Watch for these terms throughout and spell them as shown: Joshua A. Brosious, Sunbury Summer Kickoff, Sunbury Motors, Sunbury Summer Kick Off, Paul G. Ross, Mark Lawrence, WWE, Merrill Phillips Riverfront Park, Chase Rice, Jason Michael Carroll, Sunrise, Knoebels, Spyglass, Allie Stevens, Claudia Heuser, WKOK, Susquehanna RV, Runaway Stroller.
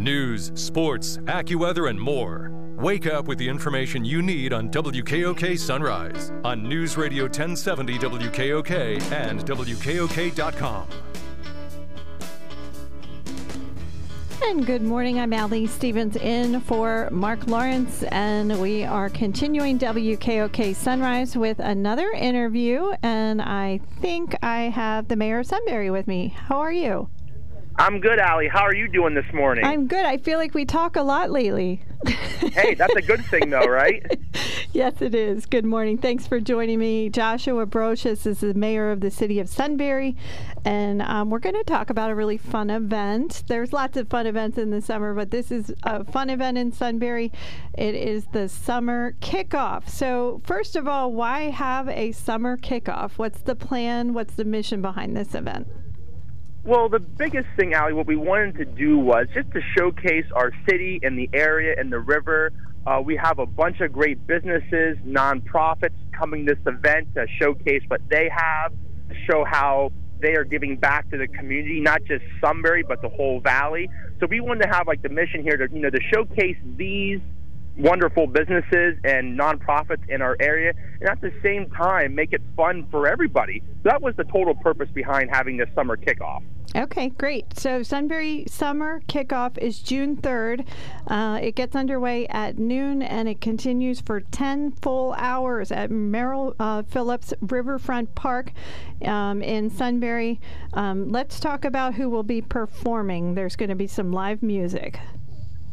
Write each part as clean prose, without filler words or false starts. News, sports, AccuWeather, and more. Wake up with the information you need on WKOK Sunrise on News Radio 1070 WKOK and WKOK.com. And good morning, I'm Allie Stevens in for Mark Lawrence, and we are continuing WKOK Sunrise with another interview, and I think I have the mayor of Sunbury with me. How are you? I'm good, Allie. How are you doing this morning? I'm good. I feel like we talk a lot lately. Hey, that's a good thing, though, right? Yes, it is. Good morning. Thanks for joining me. Joshua Brosious is the mayor of the city of Sunbury, and we're going to talk about a really fun event. There's lots of fun events in the summer, but this is a fun event in Sunbury. It is the summer kickoff. So, first of all, why have a summer kickoff? What's the plan? What's the mission behind this event? Well, the biggest thing, Allie, what we wanted to do was just to showcase our city and the area and the river. We have a bunch of great businesses, nonprofits coming to this event to showcase what they have, to show how they are giving back to the community, not just Sunbury, but the whole valley. So we wanted to have like the mission here to, to showcase these wonderful businesses and nonprofits in our area, and at the same time make it fun for everybody. That was the total purpose behind having this summer kickoff. Okay, great. So Sunbury Summer Kickoff is June 3rd. It gets underway at noon, and it continues for 10 full hours at Merrill Phillips Riverfront Park in Sunbury. Let's talk about who will be performing. There's going to be some live music.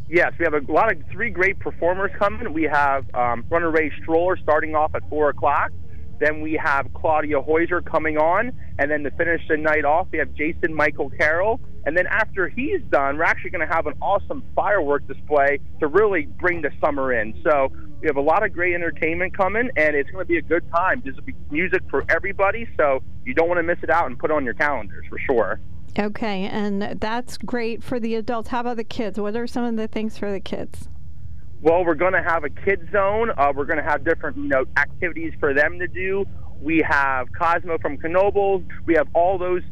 Yes, we have a lot of three great performers coming. We have Runaway Stroller starting off at 4 o'clock. Then we have Claudia Heuser coming on. And then to finish the night off, we have Jason Michael Carroll. And then after he's done, we're actually going to have an awesome firework display to really bring the summer in. So we have a lot of great entertainment coming, and it's going to be a good time. There's music for everybody, so you don't want to miss it out, and put it on your calendars for sure. Okay, and that's great for the adults. How about the kids? What are some of the things for the kids? Well, we're going to have a kids zone. We're going to have different activities for them to do. We have Cosmo from Knoebels. We have all those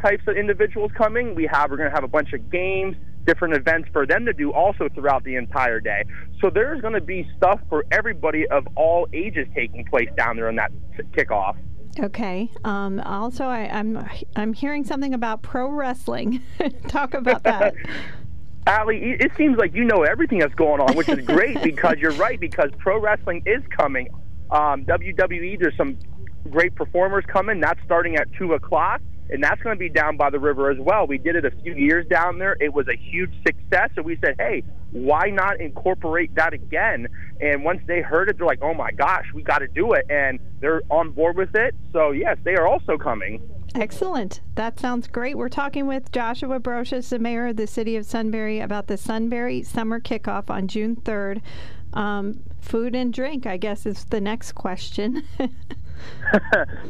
types of individuals coming. We're going to have a bunch of games, different events for them to do also throughout the entire day. So there's going to be stuff for everybody of all ages taking place down there on that kickoff. Okay. Also, I'm hearing something about pro wrestling. Talk about that. Allie, it seems like you know everything that's going on, which is great because you're right, because pro wrestling is coming. WWE, there's some great performers coming. That's starting at 2 o'clock, and that's going to be down by the river as well. We did it a few years down there. It was a huge success, so we said, hey, why not incorporate that again? And once they heard it, they're like, oh my gosh, we got to do it, and they're on board with it. So yes, they are also coming. Excellent. That sounds great. We're talking with Joshua Brosious, the mayor of the city of Sunbury, about the Sunbury Summer Kickoff on June 3rd. Food and drink, I guess, is the next question.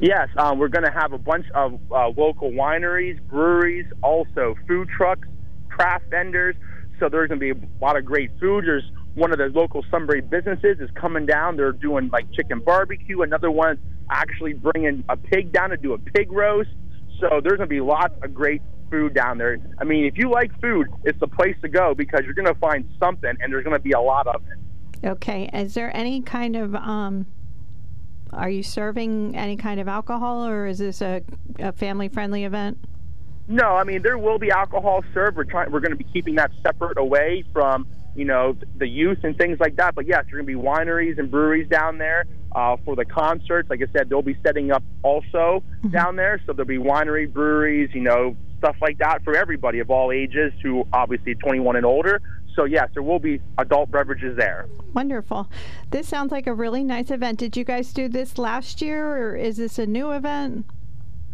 Yes, we're going to have a bunch of local wineries, breweries, also food trucks, craft vendors. So there's going to be a lot of great food. There's one of the local Sunbury businesses is coming down. They're doing like chicken barbecue. Another one's actually bringing a pig down to do a pig roast. So there's going to be lots of great food down there. I mean, if you like food, it's the place to go because you're going to find something, and there's going to be a lot of it. Okay. Is there any kind of are you serving any kind of alcohol, or is this a family-friendly event? No, I mean, there will be alcohol served. We're going to be keeping that separate away from, the youth and things like that. But yes, there are going to be wineries and breweries down there for the concerts. Like I said, they'll be setting up also down there. So there'll be winery, breweries, stuff like that for everybody of all ages who obviously 21 and older. So yes, there will be adult beverages there. Wonderful. This sounds like a really nice event. Did you guys do this last year, or is this a new event?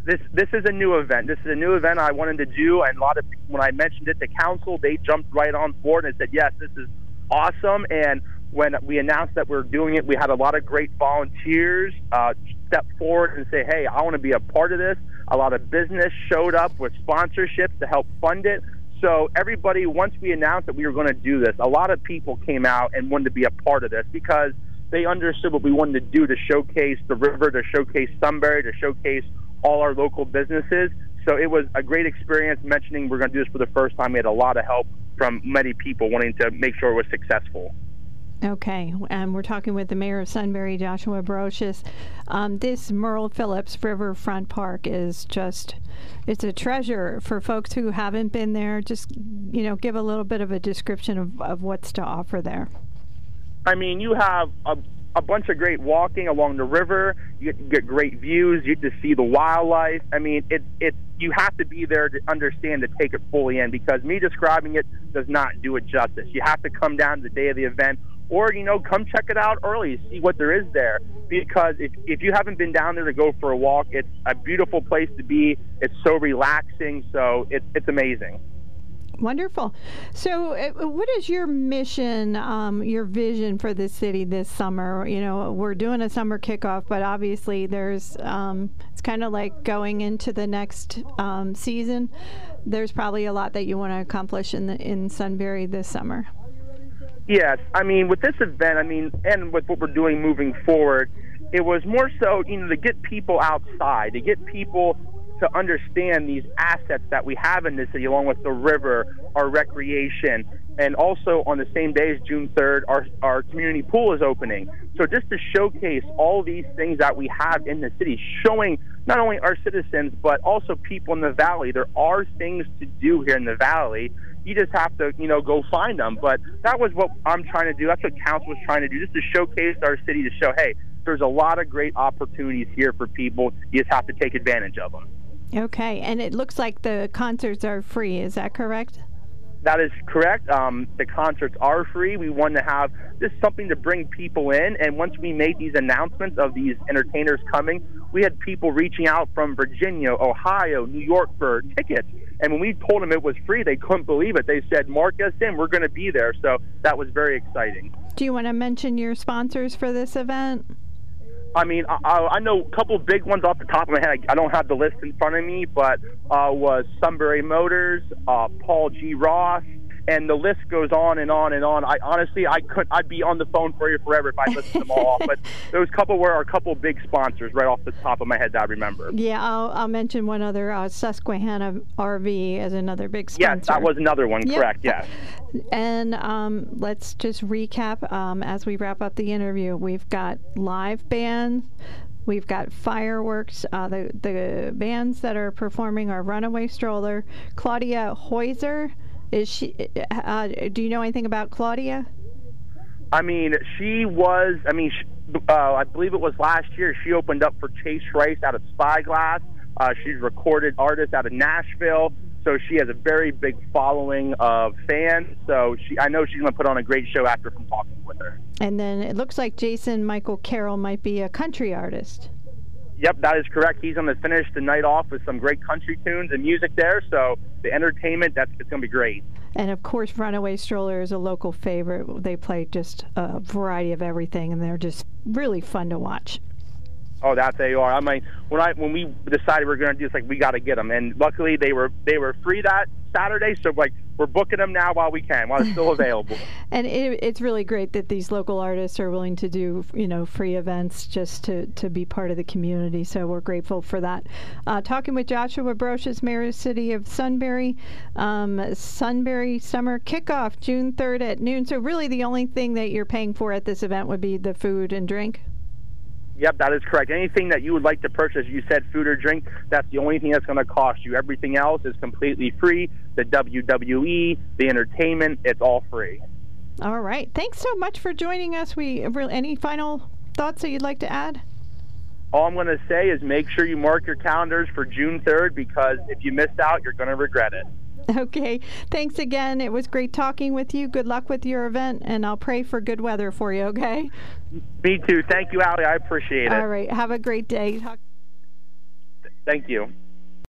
This is a new event. This is a new event I wanted to do, and when I mentioned it to council, they jumped right on board and said, yes, this is awesome. And when we announced that we're doing it, we had a lot of great volunteers step forward and say, hey, I want to be a part of this. A lot of business showed up with sponsorships to help fund it. So everybody, once we announced that we were going to do this, a lot of people came out and wanted to be a part of this because they understood what we wanted to do to showcase the river, to showcase Sunbury, to showcase all our local businesses. So it was a great experience. Mentioning we're going to do this for the first time, we had a lot of help from many people wanting to make sure it was successful. Okay, we're talking with the mayor of Sunbury, Joshua Brosious. This Merrill Phillips Riverfront Park is just, it's a treasure for folks who haven't been there. Just, you know, give a little bit of a description of what's to offer there. I mean, you have a bunch of great walking along the river. You get great views. You get to see the wildlife. I mean, it's you have to be there to understand, to take it fully in, because me describing it does not do it justice. You have to come down the day of the event, or, you know, come check it out early, see what there is there. Because if you haven't been down there to go for a walk, it's a beautiful place to be. It's so relaxing, so it's amazing. Wonderful. So what is your mission, your vision for the city this summer? You know, we're doing a summer kickoff, but obviously there's, it's kind of like going into the next season. There's probably a lot that you want to accomplish in Sunbury this summer. Yes, I mean, with this event, I mean, and with what we're doing moving forward, it was more so, you know, to get people outside, to get people to understand these assets that we have in this city, along with the river, our recreation, and also on the same day as June 3rd, our community pool is opening. So just to showcase all these things that we have in the city, showing not only our citizens, but also people in the valley. There are things to do here in the valley. You just have to, you know, go find them. But that was what I'm trying to do. That's what council was trying to do, just to showcase our city, to show, hey, there's a lot of great opportunities here for people. You just have to take advantage of them. Okay, and it looks like the concerts are free. Is that correct? That is correct. The concerts are free. We want to have just something to bring people in. And once we made these announcements of these entertainers coming, we had people reaching out from Virginia, Ohio, New York for tickets. And when we told them it was free, they couldn't believe it. They said, mark us in, we're going to be there. So that was very exciting. Do you want to mention your sponsors for this event? I mean, I know a couple big ones off the top of my head. I don't have the list in front of me, but was Sunbury Motors, Paul G. Ross, and the list goes on and on and on. I honestly, I'd be on the phone for you forever if I listed them all off. But those couple were a couple big sponsors right off the top of my head that I remember. Yeah, I'll mention one other, Susquehanna RV as another big sponsor. Yes, that was another one, yep. Correct, yes. And let's just recap as we wrap up the interview. We've got live bands. We've got fireworks. The bands that are performing are Runaway Stroller, Claudia Heuser. Is she? Do you know anything about Claudia? I mean, she was. I mean, I believe it was last year. She opened up for Chase Rice out of Spyglass. She's a recorded artist out of Nashville, so she has a very big following of fans. So I know she's going to put on a great show after from talking with her. And then it looks like Jason Michael Carroll might be a country artist. Yep, that is correct. He's going to finish the night off with some great country tunes and music there. So the entertainment, it's going to be great. And, of course, Runaway Stroller is a local favorite. They play just a variety of everything, and they're just really fun to watch. Oh, that they are. I mean, when we decided we were going to do this, we got to get them. And luckily, they were free that Saturday, so we're booking them now while we can, while it's still available. And it's really great that these local artists are willing to do, you know, free events just to be part of the community. So we're grateful for that. Talking with Joshua Brosious, Mayor of City of Sunbury, Sunbury Summer Kickoff, June 3rd at noon. So really, the only thing that you're paying for at this event would be the food and drink. Yep, that is correct. Anything that you would like to purchase, you said food or drink, that's the only thing that's going to cost you. Everything else is completely free. The WWE, the entertainment, it's all free. All right. Thanks so much for joining us. Any final thoughts that you'd like to add? All I'm going to say is make sure you mark your calendars for June 3rd, because if you missed out, you're going to regret it. Okay. Thanks again. It was great talking with you. Good luck with your event, and I'll pray for good weather for you, okay? Me too. Thank you, Allie. I appreciate it. All right. Have a great day. Thank you.